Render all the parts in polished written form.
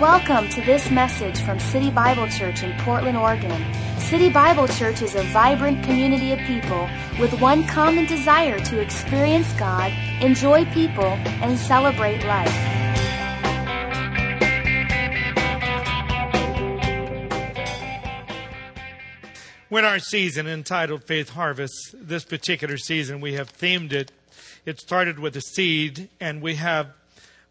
Welcome to this message from City Bible Church in Portland, Oregon. City Bible Church is a vibrant community of people with one common desire to experience God, enjoy people, and celebrate life. We're in our season entitled Faith Harvest. This particular season we have themed it. It started with a seed, and we have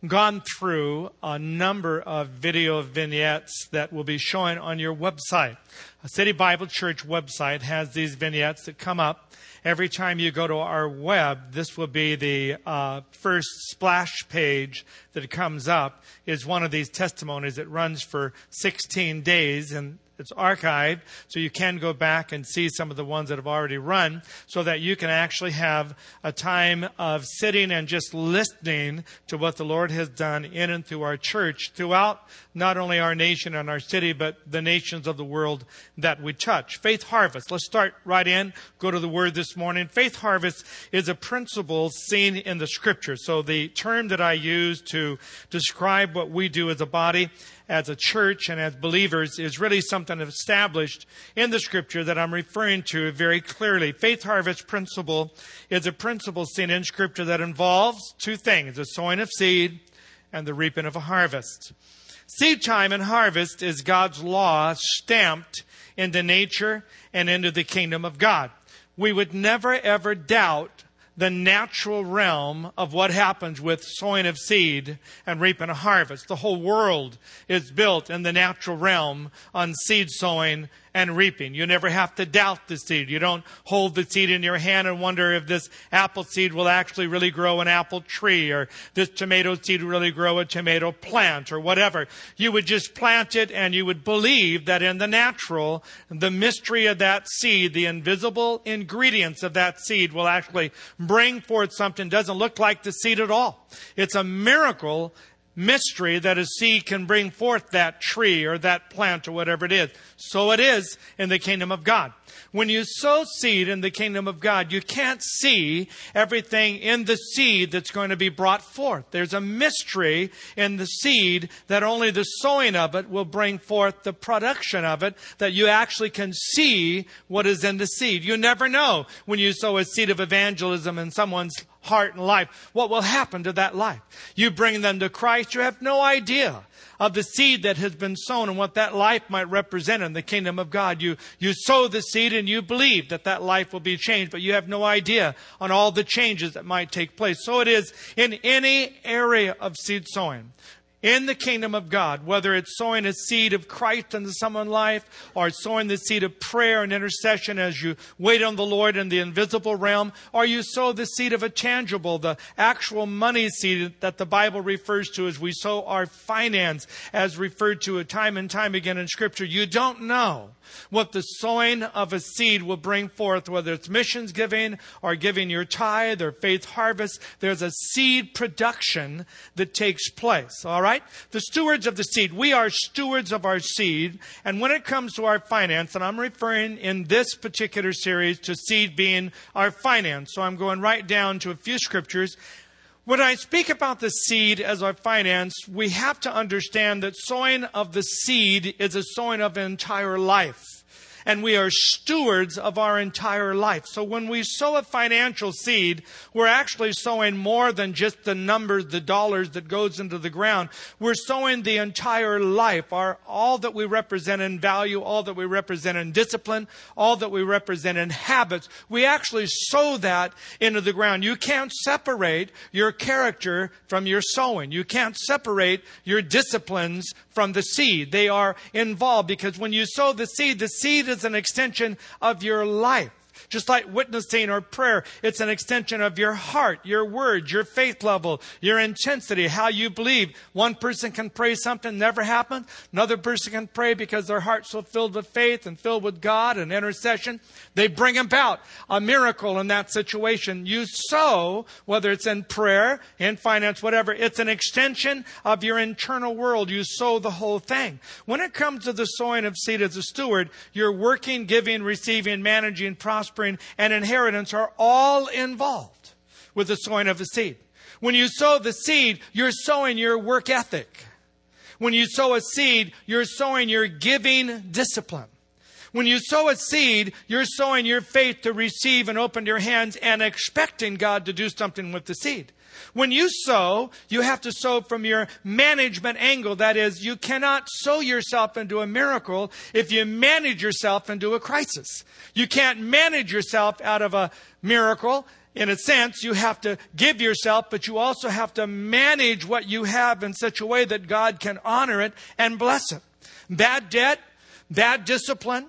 gone through a number of video vignettes that will be showing on your website. A City Bible Church website has these vignettes that come up every time you go to our web. This will be the first splash page that comes up. Is one of these testimonies that runs for 16 days, and it's archived, so you can go back and see some of the ones that have already run, so that you can actually have a time of sitting and just listening to what the Lord has done in and through our church, throughout not only our nation and our city, but the nations of the world that we touch. Faith Harvest. Let's start right in. Go to the Word this morning. Faith Harvest is a principle seen in the Scripture. So the term that I use to describe what we do as a body, as a church, and as believers is really something established in the Scripture that I'm referring to very clearly. Faith Harvest principle is a principle seen in Scripture that involves two things: the sowing of seed and the reaping of a harvest. Seed time and harvest is God's law stamped into nature and into the kingdom of God. We would never, ever doubt the natural realm of what happens with sowing of seed and reaping a harvest. The whole world is built in the natural realm on seed sowing and reaping. You never have to doubt the seed. You don't hold the seed in your hand and wonder if this apple seed will actually really grow an apple tree, or this tomato seed will really grow a tomato plant, or whatever. You would just plant it, and you would believe that in the natural, the mystery of that seed, the invisible ingredients of that seed will actually bring forth something that doesn't look like the seed at all. It's a miracle mystery that a seed can bring forth that tree or that plant or whatever it is. So it is in the kingdom of God. When you sow seed in the kingdom of God, you can't see everything in the seed that's going to be brought forth. There's a mystery in the seed that only the sowing of it will bring forth the production of it, that you actually can see what is in the seed. You never know when you sow a seed of evangelism in someone's heart and life, what will happen to that life. You bring them to Christ, you have no idea of the seed that has been sown and what that life might represent in the kingdom of God. You sow the seed and you believe that that life will be changed, but you have no idea on all the changes that might take place. So it is in any area of seed sowing. In the kingdom of God, whether it's sowing a seed of Christ into someone's life, or sowing the seed of prayer and intercession as you wait on the Lord in the invisible realm, or you sow the seed of a tangible, the actual money seed that the Bible refers to as we sow our finance, as referred to time and time again in Scripture. You don't know what the sowing of a seed will bring forth, whether it's missions giving or giving your tithe or Faith Harvest. There's a seed production that takes place. All right? The stewards of the seed. We are stewards of our seed. And when it comes to our finance, and I'm referring in this particular series to seed being our finance, so I'm going right down to a few scriptures. When I speak about the seed as our finance, we have to understand that sowing of the seed is a sowing of an entire life. And we are stewards of our entire life. So when we sow a financial seed, we're actually sowing more than just the numbers, the dollars that goes into the ground. We're sowing the entire life, all that we represent in value, all that we represent in discipline, all that we represent in habits. We actually sow that into the ground. You can't separate your character from your sowing. You can't separate your disciplines from the seed. They are involved, because when you sow the seed is an extension of your life. Just like witnessing or prayer, it's an extension of your heart, your words, your faith level, your intensity, how you believe. One person can pray something never happened. Another person can pray because their heart's so filled with faith and filled with God and intercession. They bring about a miracle in that situation. You sow, whether it's in prayer, in finance, whatever, it's an extension of your internal world. You sow the whole thing. When it comes to the sowing of seed as a steward, you're working, giving, receiving, managing, prospering, and inheritance are all involved with the sowing of the seed. When you sow the seed, you're sowing your work ethic. When you sow a seed, you're sowing your giving discipline. When you sow a seed, you're sowing your faith to receive and open your hands and expecting God to do something with the seed. When you sow, you have to sow from your management angle. That is, you cannot sow yourself into a miracle if you manage yourself into a crisis. You can't manage yourself out of a miracle. In a sense, you have to give yourself, but you also have to manage what you have in such a way that God can honor it and bless it. Bad debt, bad discipline,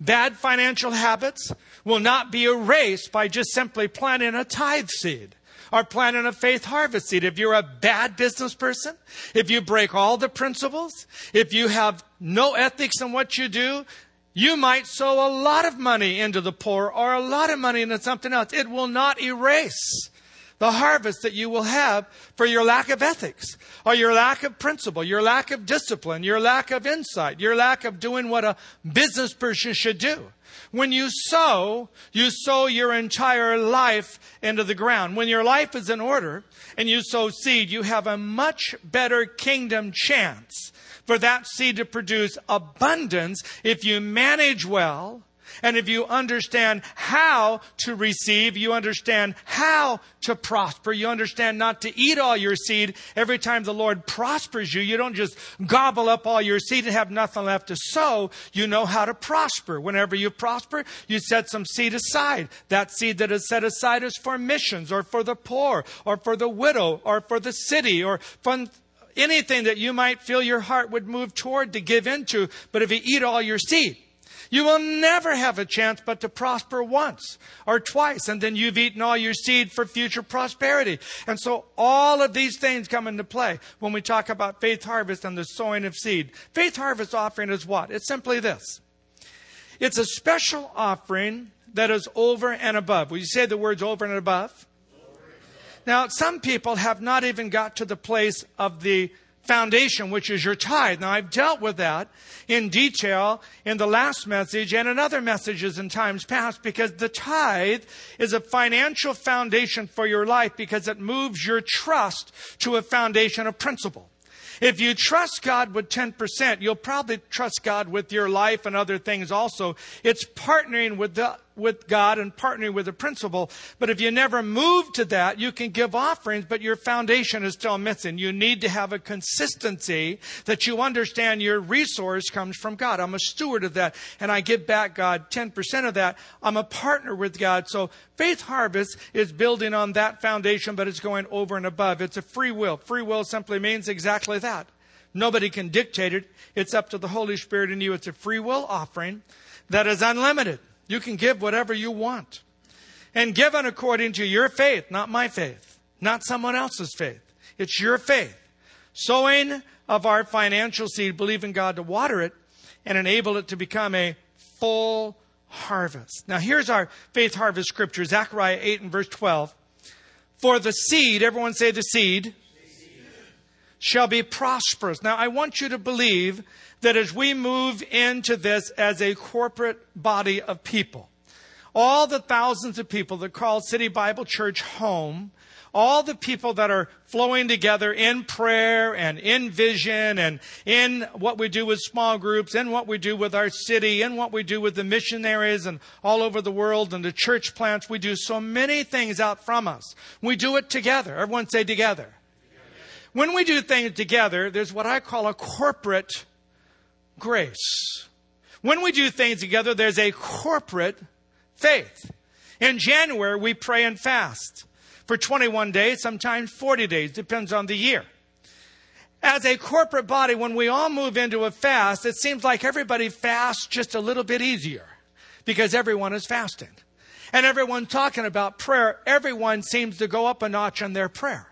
bad financial habits will not be erased by just simply planting a tithe seed or planting a faith harvest seed. If you're a bad business person, if you break all the principles, if you have no ethics in what you do, you might sow a lot of money into the poor or a lot of money into something else. It will not erase the harvest that you will have for your lack of ethics or your lack of principle, your lack of discipline, your lack of insight, your lack of doing what a business person should do. When you sow your entire life into the ground. When your life is in order and you sow seed, you have a much better kingdom chance for that seed to produce abundance if you manage well and if you understand how to receive, you understand how to prosper, you understand not to eat all your seed. Every time the Lord prospers you, you don't just gobble up all your seed and have nothing left to sow. You know how to prosper. Whenever you prosper, you set some seed aside. That seed that is set aside is for missions or for the poor or for the widow or for the city or for anything that you might feel your heart would move toward to give into. But if you eat all your seed, you will never have a chance but to prosper once or twice. And then you've eaten all your seed for future prosperity. And so all of these things come into play when we talk about faith harvest and the sowing of seed. Faith harvest offering is what? It's simply this. It's a special offering that is over and above. Will you say the words over and above? Now, some people have not even got to the place of the foundation, which is your tithe. Now, I've dealt with that in detail in the last message and in other messages in times past, because the tithe is a financial foundation for your life because it moves your trust to a foundation of principle. If you trust God with 10%, you'll probably trust God with your life and other things also. It's partnering with God and partnering with the principle. But if you never move to that, you can give offerings, but your foundation is still missing. You need to have a consistency that you understand your resource comes from God. I'm a steward of that, and I give back God 10% of that. I'm a partner with God. So faith harvest is building on that foundation, but it's going over and above. It's a free will. Free will simply means exactly that. Nobody can dictate it. It's up to the Holy Spirit in you. It's a free will offering that is unlimited. You can give whatever you want. And given according to your faith, not my faith, not someone else's faith. It's your faith. Sowing of our financial seed, believe in God to water it and enable it to become a full harvest. Now here's our faith harvest scripture, Zechariah 8 and verse 12. For the seed, everyone say the seed, shall be prosperous. Now, I want you to believe that as we move into this as a corporate body of people, all the thousands of people that call City Bible Church home, all the people that are flowing together in prayer and in vision and in what we do with small groups, in what we do with our city, in what we do with the missionaries and all over the world and the church plants, we do so many things out from us. We do it together. Everyone say together. When we do things together, there's what I call a corporate grace. When we do things together, there's a corporate faith. In January, we pray and fast for 21 days, sometimes 40 days, depends on the year. As a corporate body, when we all move into a fast, it seems like everybody fasts just a little bit easier because everyone is fasting. And everyone talking about prayer, everyone seems to go up a notch on their prayer.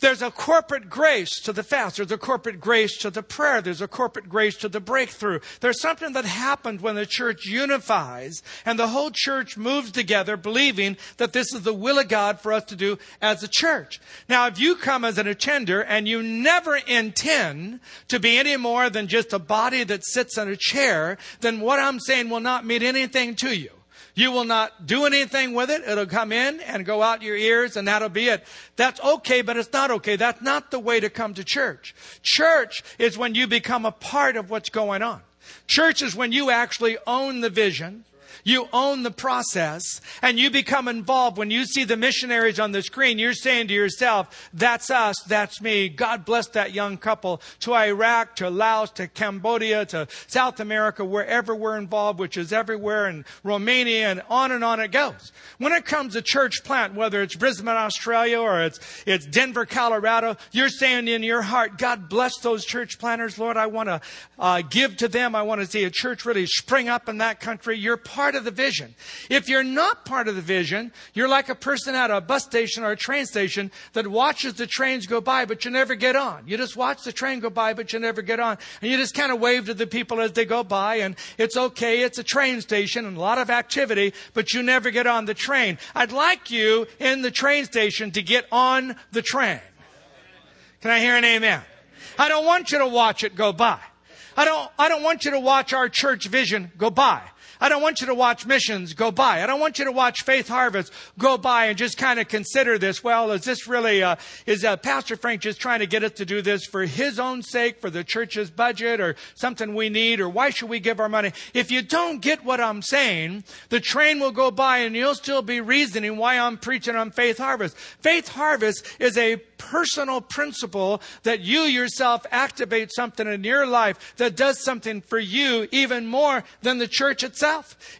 There's a corporate grace to the fast. There's a corporate grace to the prayer. There's a corporate grace to the breakthrough. There's something that happens when the church unifies and the whole church moves together believing that this is the will of God for us to do as a church. Now, if you come as an attender and you never intend to be any more than just a body that sits on a chair, then what I'm saying will not mean anything to you. You will not do anything with it. It'll come in and go out your ears, and that'll be it. That's okay, but it's not okay. That's not the way to come to church. Church is when you become a part of what's going on. Church is when you actually own the vision. You own the process, and you become involved. When you see the missionaries on the screen, you're saying to yourself, that's us, that's me. God bless that young couple to Iraq, to Laos, to Cambodia, to South America, wherever we're involved, which is everywhere, in Romania, and on it goes. When it comes to church plant, whether it's Brisbane, Australia, or it's Denver, Colorado, you're saying in your heart, God bless those church planters. Lord, I want to give to them. I want to see a church really spring up in that country. You're part of the vision. If you're not part of the vision, you're like a person at a bus station or a train station that watches the trains go by, but you never get on. You just watch the train go by, but you never get on. And you just kind of wave to the people as they go by, and it's okay. It's a train station and a lot of activity, but you never get on the train. I'd like you in the train station to get on the train. Can I hear an amen? I don't want you to watch it go by. I don't want you to watch our church vision go by. I don't want you to watch missions go by. I don't want you to watch Faith Harvest go by and just kind of consider this. Well, is this really, Pastor Frank just trying to get us to do this for his own sake, for the church's budget, or something we need, or why should we give our money? If you don't get what I'm saying, the train will go by and you'll still be reasoning why I'm preaching on Faith Harvest. Faith Harvest is a personal principle that you yourself activate something in your life that does something for you even more than the church itself.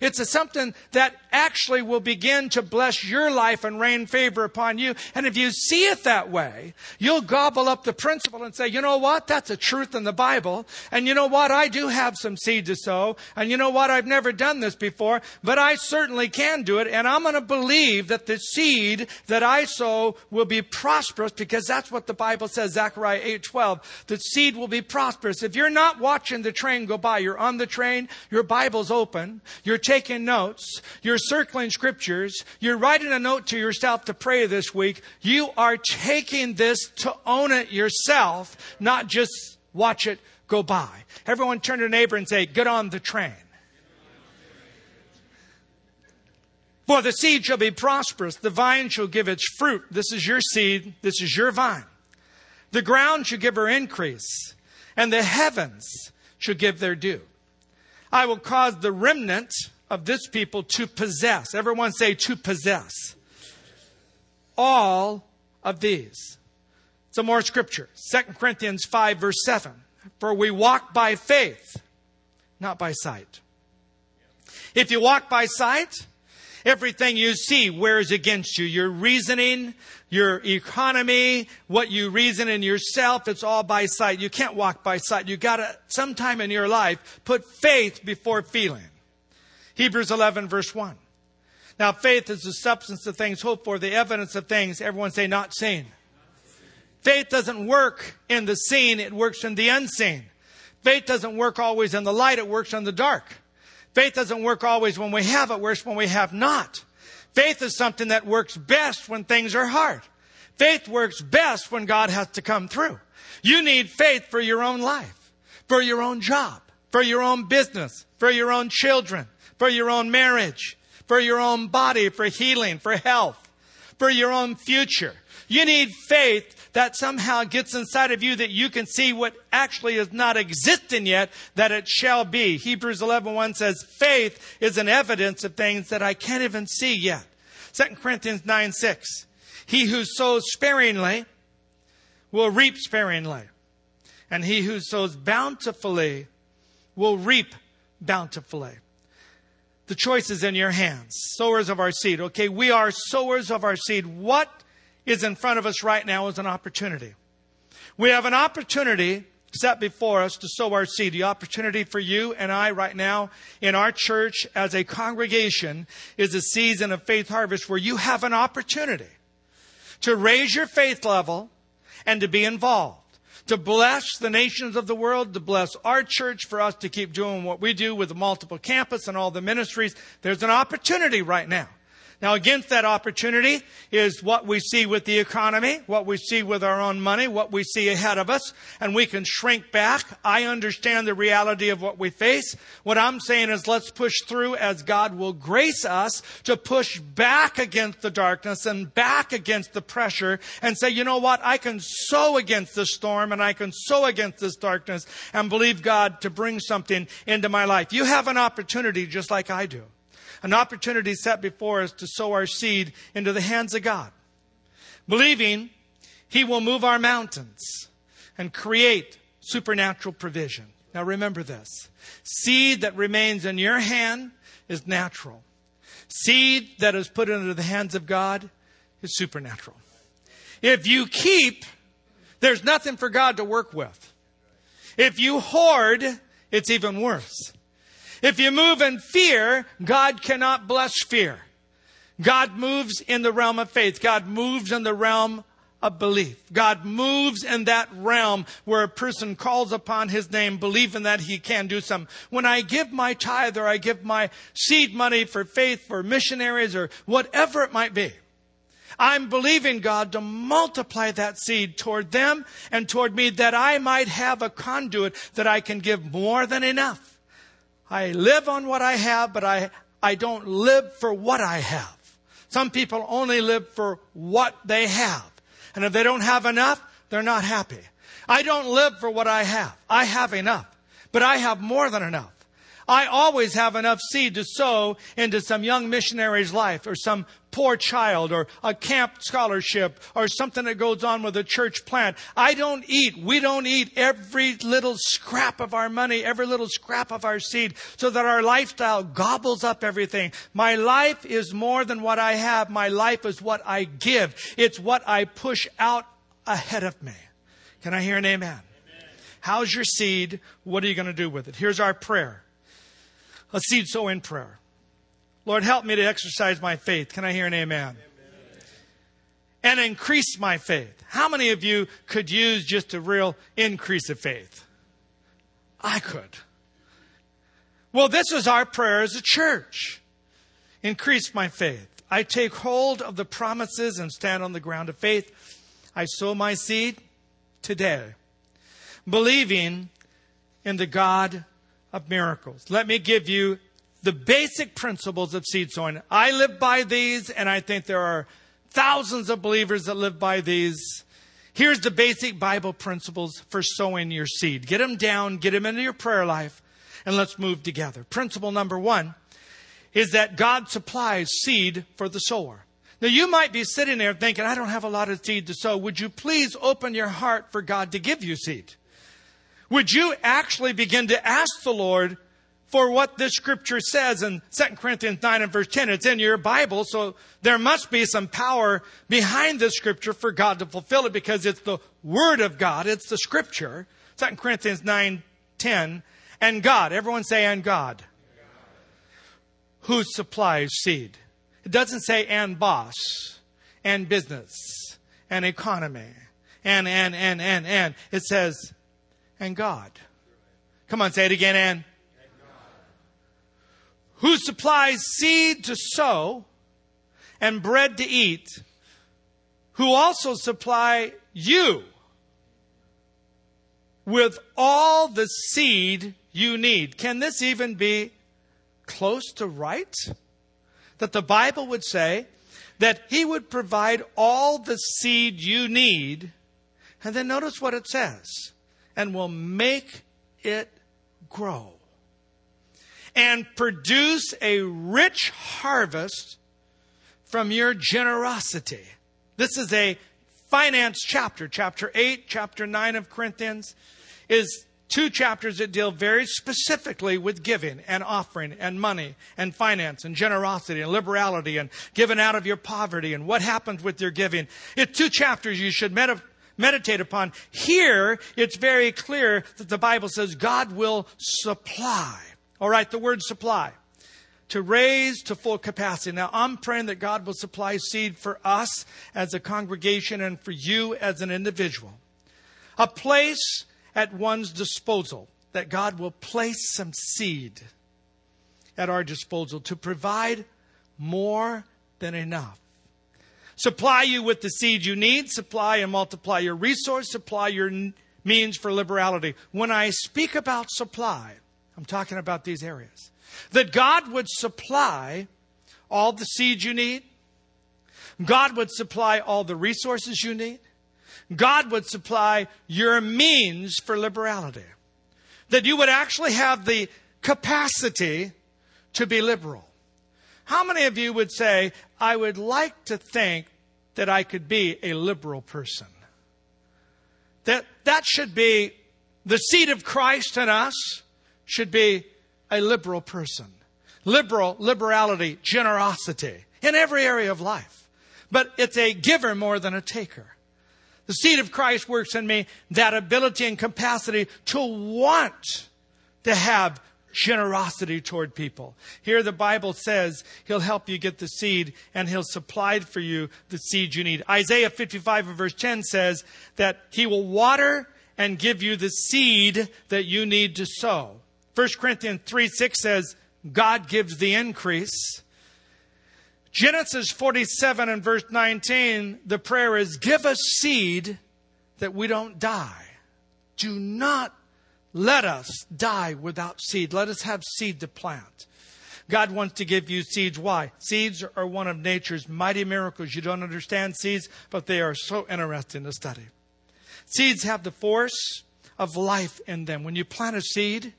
It's something that actually will begin to bless your life and rain favor upon you. And if you see it that way, you'll gobble up the principle and say, you know what? That's a truth in the Bible. And you know what? I do have some seed to sow. And you know what? I've never done this before, but I certainly can do it. And I'm going to believe that the seed that I sow will be prosperous, because that's what the Bible says, Zechariah 8:12, that seed will be prosperous. If you're not watching the train go by, you're on the train, your Bible's open, you're taking notes, you're circling scriptures, you're writing a note to yourself to pray this week, you are taking this to own it yourself, not just watch it go by. Everyone turn to a neighbor and say, get on the train. For the seed shall be prosperous. The vine shall give its fruit. This is your seed. This is your vine. The ground shall give her increase, and the heavens shall give their dew. I will cause the remnant of this people to possess. Everyone say, to possess. All of these. Some more scripture. 2 Corinthians 5, verse 7. For we walk by faith, not by sight. If you walk by sight, everything you see wears against you. Your reasoning, your economy, what you reason in yourself, it's all by sight. You can't walk by sight. You got to, sometime in your life, put faith before feeling. Hebrews 11, verse 1. Now, faith is the substance of things hoped for, the evidence of things, everyone say, not seen. Faith doesn't work in the seen, it works in the unseen. Faith doesn't work always in the light, it works in the dark. Faith doesn't work always when we have, it works when we have not. Faith is something that works best when things are hard. Faith works best when God has to come through. You need faith for your own life, for your own job, for your own business, for your own children, for your own marriage, for your own body, for healing, for health, for your own future. You need faith that somehow gets inside of you that you can see what actually is not existing yet, that it shall be. Hebrews 11:1 says, faith is an evidence of things that I can't even see yet. 2 Corinthians 9:6, he who sows sparingly will reap sparingly, and he who sows bountifully will reap bountifully. The choice is in your hands. Sowers of our seed. Okay, we are sowers of our seed. What is in front of us right now is an opportunity. We have an opportunity set before us to sow our seed. The opportunity for you and I right now in our church as a congregation is a season of faith harvest where you have an opportunity to raise your faith level and to be involved, to bless the nations of the world, to bless our church, for us to keep doing what we do with the multiple campus and all the ministries. There's an opportunity right now Now, against that opportunity is what we see with the economy, what we see with our own money, what we see ahead of us, and we can shrink back. I understand the reality of what we face. What I'm saying is let's push through as God will grace us to push back against the darkness and back against the pressure and say, you know what, I can sow against this storm and I can sow against this darkness and believe God to bring something into my life. You have an opportunity just like I do. An opportunity set before us to sow our seed into the hands of God, believing He will move our mountains and create supernatural provision. Now remember this. Seed that remains in your hand is natural. Seed that is put into the hands of God is supernatural. If you keep, there's nothing for God to work with. If you hoard, it's even worse. If you move in fear, God cannot bless fear. God moves in the realm of faith. God moves in the realm of belief. God moves in that realm where a person calls upon His name, believing that He can do something. When I give my tithe or I give my seed money for faith, for missionaries or whatever it might be, I'm believing God to multiply that seed toward them and toward me that I might have a conduit that I can give more than enough. I live on what I have, but I don't live for what I have. Some people only live for what they have. And if they don't have enough, they're not happy. I don't live for what I have. I have enough, but I have more than enough. I always have enough seed to sow into some young missionary's life or some poor child or a camp scholarship or something that goes on with a church plant. We don't eat every little scrap of our money, every little scrap of our seed so that our lifestyle gobbles up everything. My life is more than what I have. My life is what I give. It's what I push out ahead of me. Can I hear an amen? Amen. How's your seed? What are you going to do with it? Here's our prayer. A seed sow in prayer. Lord, help me to exercise my faith. Can I hear an amen? Amen? And increase my faith. How many of you could use just a real increase of faith? I could. Well, this is our prayer as a church. Increase my faith. I take hold of the promises and stand on the ground of faith. I sow my seed today, believing in the God of miracles. Let me give you the basic principles of seed sowing. I live by these, and I think there are thousands of believers that live by these. Here's the basic Bible principles for sowing your seed. Get them down, get them into your prayer life, and let's move together. Principle number one is that God supplies seed for the sower. Now, you might be sitting there thinking, I don't have a lot of seed to sow. Would you please open your heart for God to give you seed? Would you actually begin to ask the Lord for what this scripture says in 2 Corinthians 9 and verse 10? It's in your Bible, so there must be some power behind this scripture for God to fulfill it because it's the Word of God. It's the scripture, 2 Corinthians 9, 10, and God. Everyone say, and God. Who supplies seed. It doesn't say, and boss, and business, and economy, and. It says, and God. Come on, say it again, and who supplies seed to sow and bread to eat, who also supply you with all the seed you need. Can this even be close to right? That the Bible would say that He would provide all the seed you need. And then notice what it says. And will make it grow and produce a rich harvest from your generosity. This is a finance chapter. Chapter 8, chapter 9 of Corinthians is two chapters that deal very specifically with giving and offering and money and finance and generosity and liberality and giving out of your poverty and what happens with your giving. It's two chapters you should meditate upon. Here, it's very clear that the Bible says God will supply. All right, the word supply. To raise to full capacity. Now, I'm praying that God will supply seed for us as a congregation and for you as an individual. A place at one's disposal. That God will place some seed at our disposal to provide more than enough. Supply you with the seed you need. Supply and multiply your resource. Supply your means for liberality. When I speak about supply, I'm talking about these areas. That God would supply all the seed you need. God would supply all the resources you need. God would supply your means for liberality. That you would actually have the capacity to be liberal. How many of you would say, I would like to think that I could be a liberal person? That should be the seed of Christ in us, should be a liberal person. Liberal, liberality, generosity in every area of life. But it's a giver more than a taker. The seed of Christ works in me, that ability and capacity to want to have generosity toward people. Here the Bible says he'll help you get the seed and he'll supply for you the seed you need. Isaiah 55:10 says that he will water and give you the seed that you need to sow. 1 Corinthians 3:6 says God gives the increase. Genesis 47:19, the prayer is, give us seed that we don't die. Do not let us die without seed. Let us have seed to plant. God wants to give you seeds. Why? Seeds are one of nature's mighty miracles. You don't understand seeds, but they are so interesting to study. Seeds have the force of life in them. When you plant a seed,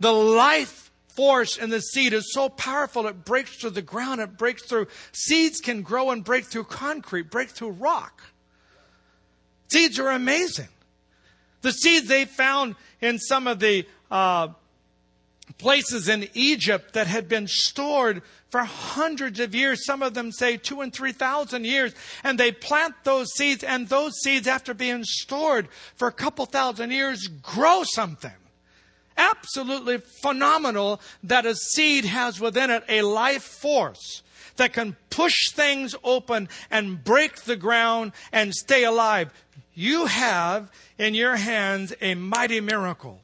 the life force in the seed is so powerful, it breaks through the ground, it breaks through. Seeds can grow and break through concrete, break through rock. Seeds are amazing. The seeds they found in some of the places in Egypt that had been stored for hundreds of years, some of them say 2,000 and 3,000 years, and they plant those seeds, and those seeds, after being stored for a couple thousand years, grow something. Absolutely phenomenal that a seed has within it a life force that can push things open and break the ground and stay alive. You have in your hands a mighty miracle,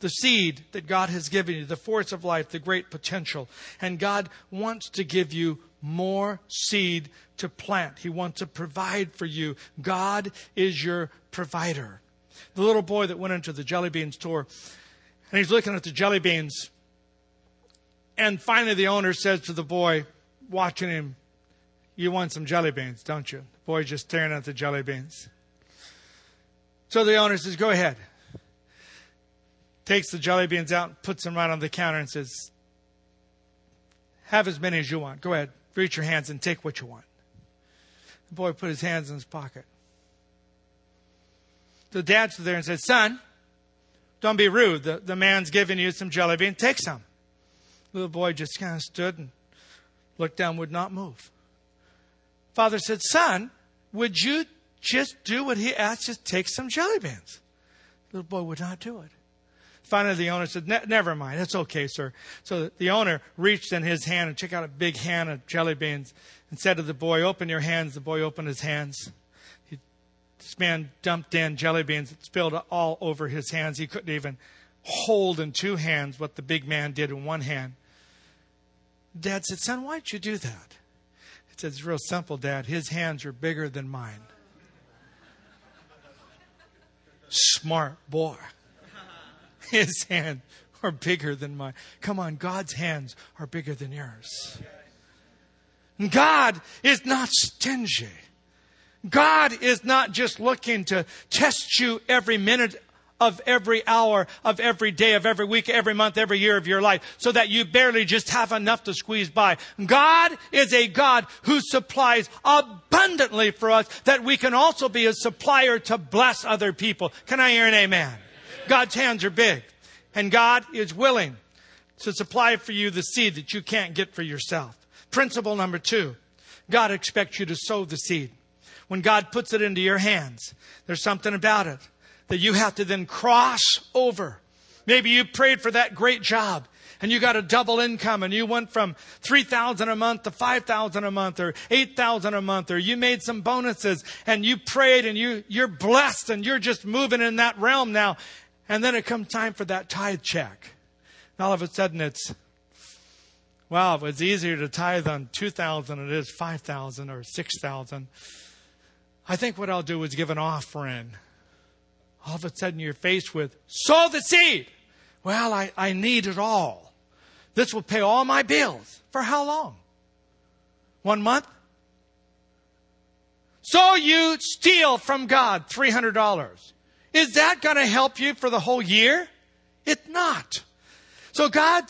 the seed that God has given you, the force of life, the great potential. And God wants to give you more seed to plant. He wants to provide for you. God is your provider. The little boy that went into the jelly bean store, and he's looking at the jelly beans. And finally the owner says to the boy watching him, you want some jelly beans, don't you? The boy's just staring at the jelly beans. So the owner says, go ahead. Takes the jelly beans out and puts them right on the counter and says, have as many as you want. Go ahead, reach your hands and take what you want. The boy put his hands in his pocket. The dad stood there and said, son, don't be rude. The man's giving you some jelly bean. Take some. The little boy just kind of stood and looked down, would not move. Father said, son, would you just do what he asked? Just take some jelly beans. The little boy would not do it. Finally, the owner said, never mind. It's okay, sir. So the owner reached in his hand and took out a big hand of jelly beans and said to the boy, open your hands. The boy opened his hands. This man dumped in jelly beans that spilled all over his hands. He couldn't even hold in two hands what the big man did in one hand. Dad said, son, why'd you do that? He said, it's real simple, Dad. His hands are bigger than mine. Smart boy. His hands are bigger than mine. Come on, God's hands are bigger than yours. God is not stingy. God is not just looking to test you every minute of every hour, of every day, of every week, every month, every year of your life, so that you barely just have enough to squeeze by. God is a God who supplies abundantly for us, that we can also be a supplier to bless other people. Can I hear an amen? God's hands are big, and God is willing to supply for you the seed that you can't get for yourself. Principle number 2, God expects you to sow the seed. When God puts it into your hands, there's something about it that you have to then cross over. Maybe you prayed for that great job and you got a double income and you went from $3,000 a month to $5,000 a month or $8,000 a month, or you made some bonuses and you prayed and you're blessed and you're just moving in that realm now. And then it comes time for that tithe check. And all of a sudden it's, wow, if it's easier to tithe on $2,000 than it is $5,000 or $6,000, I think what I'll do is give an offering. All of a sudden you're faced with, sow the seed. Well, I need it all. This will pay all my bills. For how long? 1 month? So you steal from God $300. Is that going to help you for the whole year? It's not. So God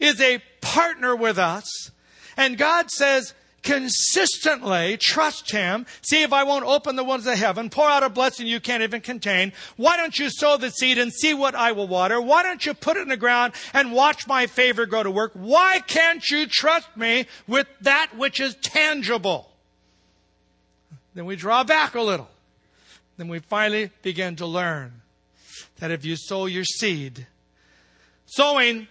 is a partner with us. And God says, consistently trust Him. See if I won't open the windows of heaven, pour out a blessing you can't even contain. Why don't you sow the seed and see what I will water? Why don't you put it in the ground and watch my favor go to work? Why can't you trust me with that which is tangible? Then we draw back a little. Then we finally begin to learn that if you sow your seed, sowing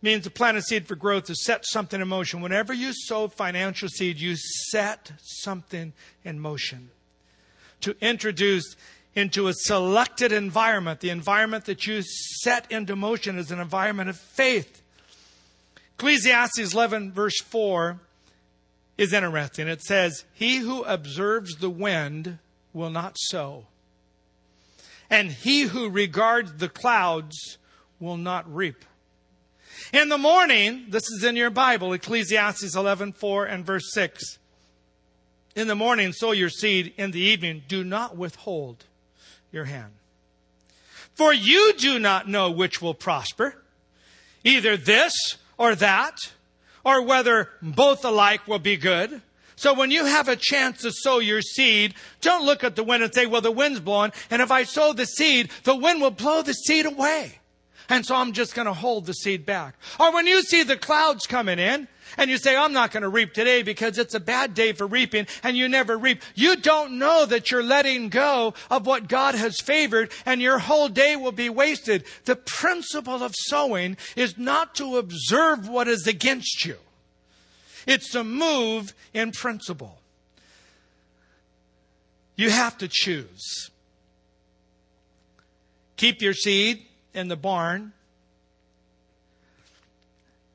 means to plant a seed for growth, to set something in motion. Whenever you sow financial seed, you set something in motion. To introduce into a selected environment, the environment that you set into motion is an environment of faith. Ecclesiastes 11, verse 4 is interesting. It says, he who observes the wind will not sow, and he who regards the clouds will not reap. In the morning, this is in your Bible, Ecclesiastes 11:4 and verse 6. In the morning, sow your seed. In the evening, do not withhold your hand. For you do not know which will prosper, either this or that, or whether both alike will be good. So when you have a chance to sow your seed, don't look at the wind and say, well, the wind's blowing, and if I sow the seed, the wind will blow the seed away. And so I'm just going to hold the seed back. Or when you see the clouds coming in and you say, I'm not going to reap today because it's a bad day for reaping, and you never reap. You don't know that you're letting go of what God has favored, and your whole day will be wasted. The principle of sowing is not to observe what is against you. It's to move in principle. You have to choose. Keep your seed in the barn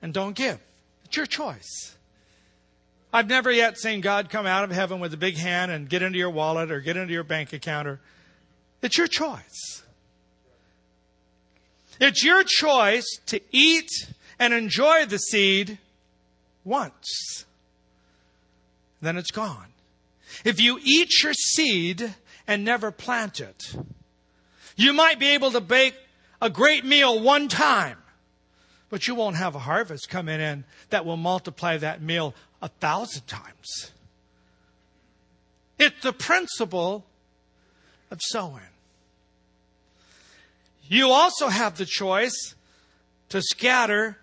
and don't give. It's your choice. I've never yet seen God come out of heaven with a big hand and get into your wallet or get into your bank account. It's your choice. It's your choice to eat and enjoy the seed once. Then it's gone. If you eat your seed and never plant it, you might be able to bake a great meal one time, but you won't have a harvest coming in that will multiply that meal 1,000 times. It's the principle of sowing. You also have the choice to scatter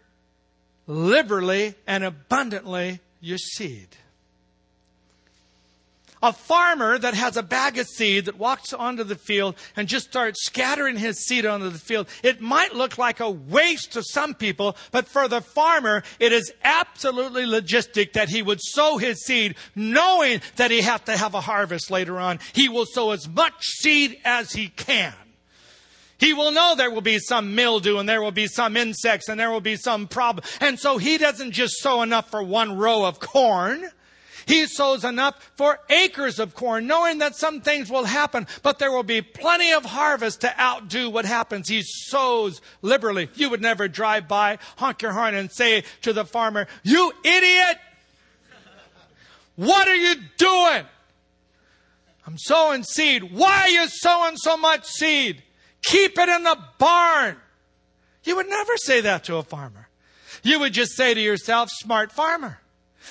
liberally and abundantly your seed. A farmer that has a bag of seed that walks onto the field and just starts scattering his seed onto the field, it might look like a waste to some people, but for the farmer, it is absolutely logistic that he would sow his seed knowing that he has to have a harvest later on. He will sow as much seed as he can. He will know there will be some mildew and there will be some insects and there will be some problem. And so he doesn't just sow enough for one row of corn. He sows enough for acres of corn, knowing that some things will happen, but there will be plenty of harvest to outdo what happens. He sows liberally. You would never drive by, honk your horn, and say to the farmer, you idiot! What are you doing? I'm sowing seed. Why are you sowing so much seed? Keep it in the barn. You would never say that to a farmer. You would just say to yourself, smart farmer.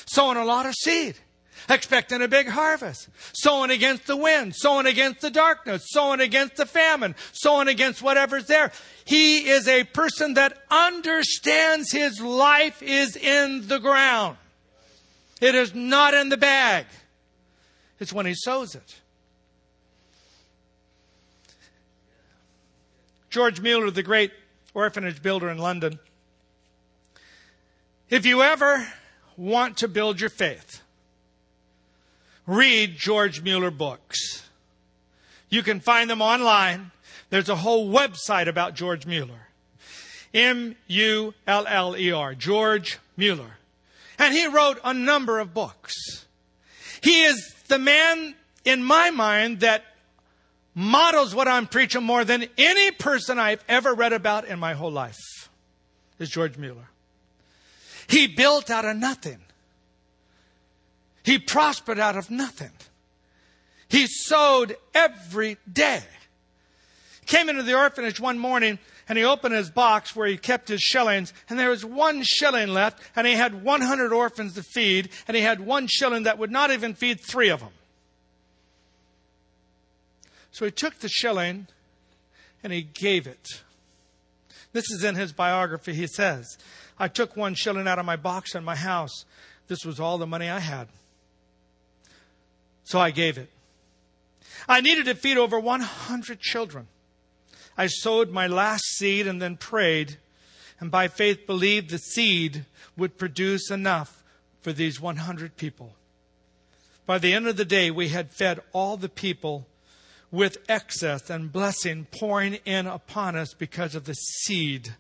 Sowing a lot of seed, expecting a big harvest, sowing against the wind, sowing against the darkness, sowing against the famine, sowing against whatever's there. He is a person that understands his life is in the ground. It is not in the bag. It's when he sows it. George Mueller, the great orphanage builder in London. If you ever want to build your faith, read George Mueller books. You can find them online. There's a whole website about George Mueller. M-U-L-L-E-R, George Mueller. And he wrote a number of books. He is the man, in my mind, that models what I'm preaching more than any person I've ever read about in my whole life, is George Mueller. He built out of nothing. He prospered out of nothing. He sowed every day. Came into the orphanage one morning and he opened his box where he kept his shillings, and there was 1 shilling left, and he had 100 orphans to feed, and he had 1 shilling that would not even feed 3 of them. So he took the shilling and he gave it. This is in his biography. He says, I took 1 shilling out of my box in my house. This was all the money I had. So I gave it. I needed to feed over 100 children. I sowed my last seed and then prayed, and by faith believed the seed would produce enough for these 100 people. By the end of the day, we had fed all the people with excess and blessing pouring in upon us because of the seed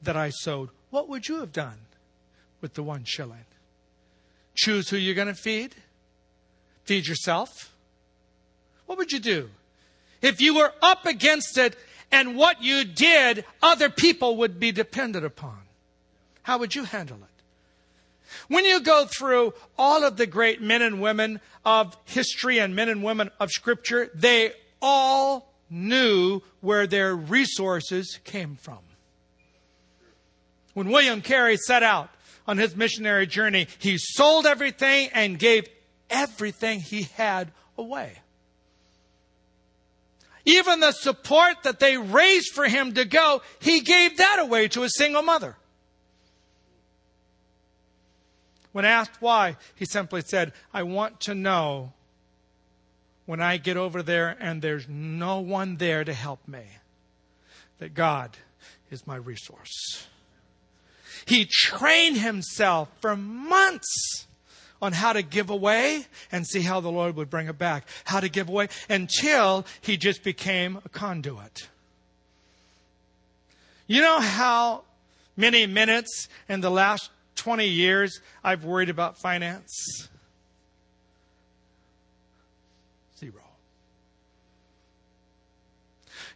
that I sowed. What would you have done with the 1 shilling? Choose who you're going to feed? Feed yourself? What would you do? If you were up against it and what you did, other people would be dependent upon. How would you handle it? When you go through all of the great men and women of history and men and women of Scripture, they all knew where their resources came from. When William Carey set out on his missionary journey, he sold everything and gave everything he had away. Even the support that they raised for him to go, he gave that away to a single mother. When asked why, he simply said, I want to know when I get over there and there's no one there to help me, that God is my resource. He trained himself for months on how to give away and see how the Lord would bring it back. How to give away until he just became a conduit. You know how many minutes in the last 20 years I've worried about finance? 0.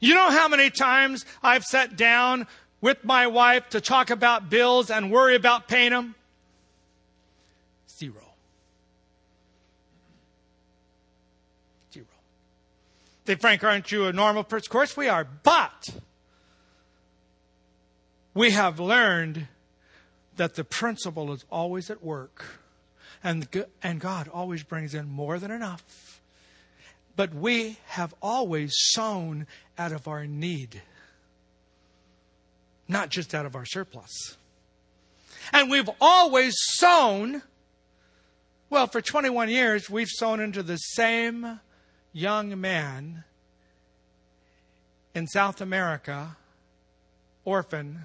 You know how many times I've sat down with my wife to talk about bills and worry about paying them? 0. Say, Frank, aren't you a normal person? Of course we are. But we have learned that the principle is always at work. And God always brings in more than enough. But we have always sown out of our need. Not just out of our surplus. And we've always sown. Well, for 21 years, we've sown into the same young man in South America, orphan,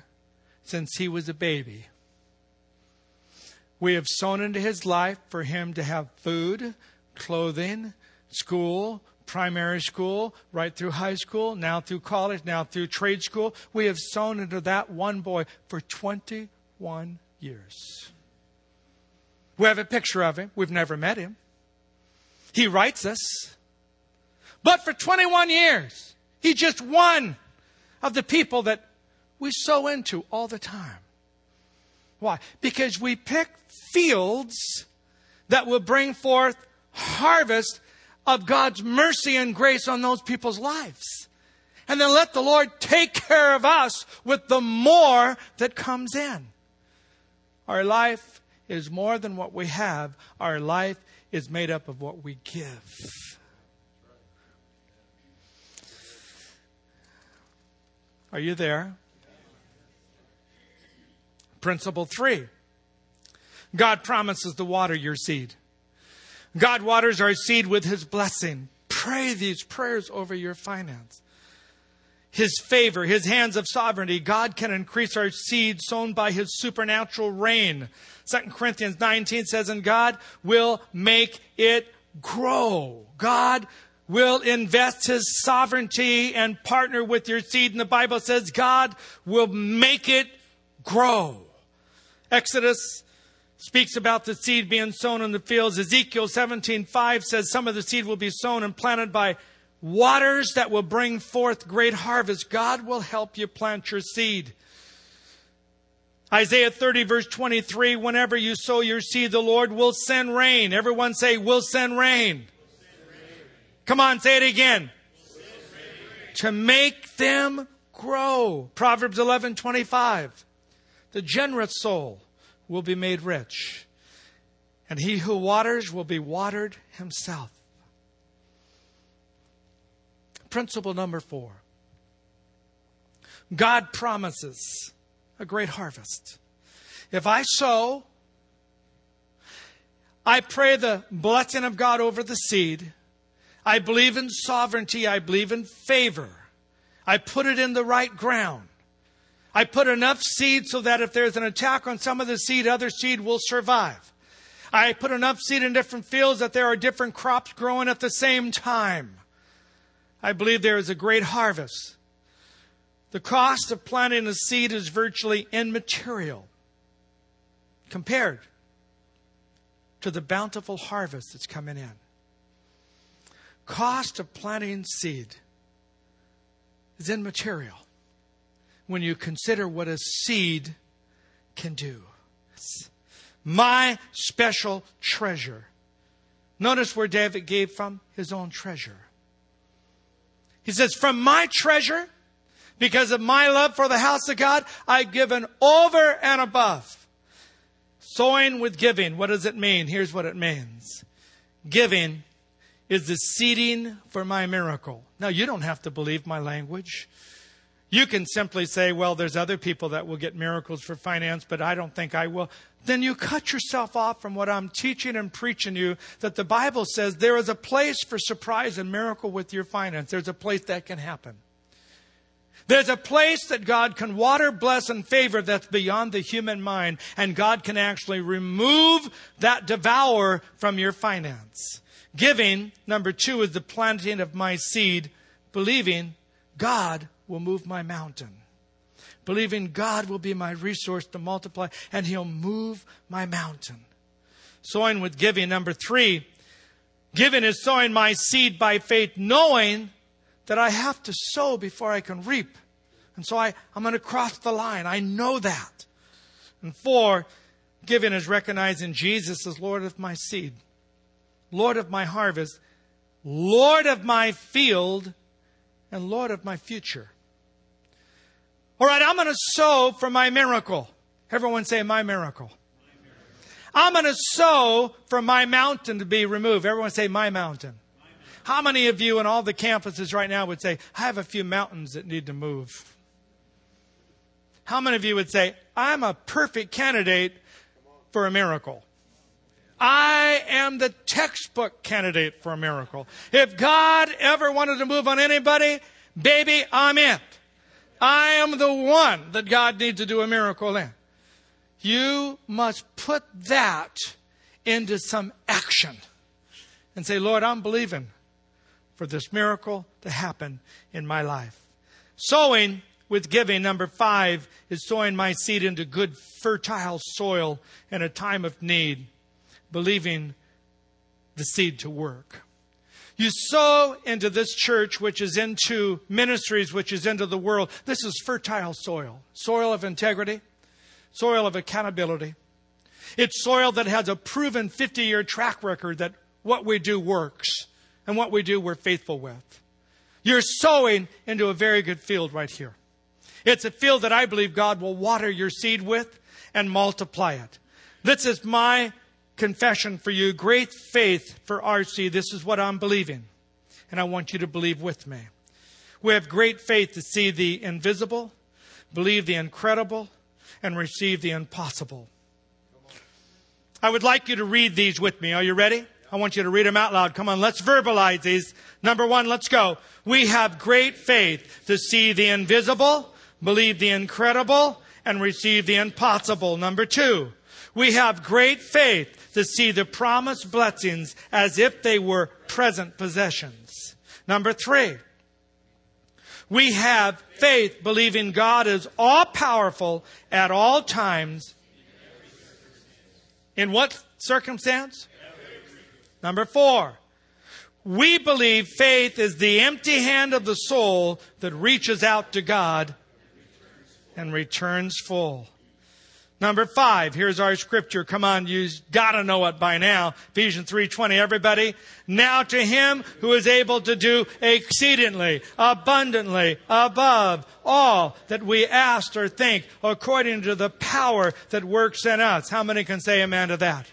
since he was a baby. We have sown into his life for him to have food, clothing, school, primary school, right through high school, now through college, now through trade school. We have sown into that one boy for 21 years. We have a picture of him. We've never met him. He writes us. But for 21 years, he's just one of the people that we sow into all the time. Why? Because we pick fields that will bring forth harvest of God's mercy and grace on those people's lives. And then let the Lord take care of us with the more that comes in. Our life is more than what we have. Our life is made up of what we give. Are you there? Principle 3. God promises to water your seed. God waters our seed with his blessing. Pray these prayers over your finance. His favor, his hands of sovereignty. God can increase our seed sown by his supernatural rain. 2 Corinthians 9:10 says, and God will make it grow. God will invest his sovereignty and partner with your seed. And the Bible says God will make it grow. Exodus speaks about the seed being sown in the fields. Ezekiel 17:5 says some of the seed will be sown and planted by waters that will bring forth great harvest. God will help you plant your seed. Isaiah 30:23, whenever you sow your seed, the Lord will send rain. Everyone say, we'll send rain. We'll send rain. Come on, say it again. We'll send rain. To make them grow. Proverbs 11:25, the generous soul will be made rich, and he who waters will be watered himself. Principle number 4. God promises a great harvest. If I sow, I pray the blessing of God over the seed. I believe in sovereignty. I believe in favor. I put it in the right ground. I put enough seed so that if there's an attack on some of the seed, other seed will survive. I put enough seed in different fields that there are different crops growing at the same time. I believe there is a great harvest. The cost of planting a seed is virtually immaterial compared to the bountiful harvest that's coming in. Cost of planting seed is immaterial when you consider what a seed can do. My special treasure. Notice where David gave from his own treasure. He says, from my treasure, because of my love for the house of God, I've given over and above. Sowing with giving. What does it mean? Here's what it means. Giving is the seeding for my miracle. Now, you don't have to believe my language. You can simply say, well, there's other people that will get miracles for finance, but I don't think I will. Then you cut yourself off from what I'm teaching and preaching you, that the Bible says there is a place for surprise and miracle with your finance. There's a place that can happen. There's a place that God can water, bless, and favor that's beyond the human mind, and God can actually remove that devourer from your finance. Giving, number 2, is the planting of my seed, believing God will move my mountain. Believing God will be my resource to multiply, and He'll move my mountain. Sowing with giving. Number 3, giving is sowing my seed by faith, knowing that I have to sow before I can reap. And so I'm going to cross the line. I know that. And 4, giving is recognizing Jesus as Lord of my seed, Lord of my harvest, Lord of my field, and Lord of my future. All right, I'm going to sow for my miracle. Everyone say, my miracle. My miracle. I'm going to sow for my mountain to be removed. Everyone say, my mountain. My mountain. How many of you in all the campuses right now would say, I have a few mountains that need to move? How many of you would say, I'm a perfect candidate for a miracle? I am the textbook candidate for a miracle. If God ever wanted to move on anybody, baby, I'm it. I am the one that God needs to do a miracle in. You must put that into some action and say, Lord, I'm believing for this miracle to happen in my life. Sowing with giving, number 5, is sowing my seed into good, fertile soil in a time of need, believing the seed to work. You sow into this church, which is into ministries, which is into the world. This is fertile soil, soil of integrity, soil of accountability. It's soil that has a proven 50-year track record that what we do works, and what we do we're faithful with. You're sowing into a very good field right here. It's a field that I believe God will water your seed with and multiply it. This is my confession for you, great faith for RC. This is what I'm believing, and I want you to believe with me. We have great faith to see the invisible, believe the incredible, and receive the impossible. I would like you to read these with me. Are you ready? I want you to read them out loud. Come on, let's verbalize these. Number 1, let's go. We have great faith to see the invisible, believe the incredible, and receive the impossible. Number 2, we have great faith to see the promised blessings as if they were present possessions. Number 3, we have faith believing God is all powerful at all times In what circumstance? Number 4. We believe faith is the empty hand of the soul that reaches out to God and returns full. Number 5. Here's our scripture. Come on, you got to know it by now. Ephesians 3:20, everybody. Now to him who is able to do exceedingly, abundantly, above all that we asked or think, according to the power that works in us. How many can say amen to that?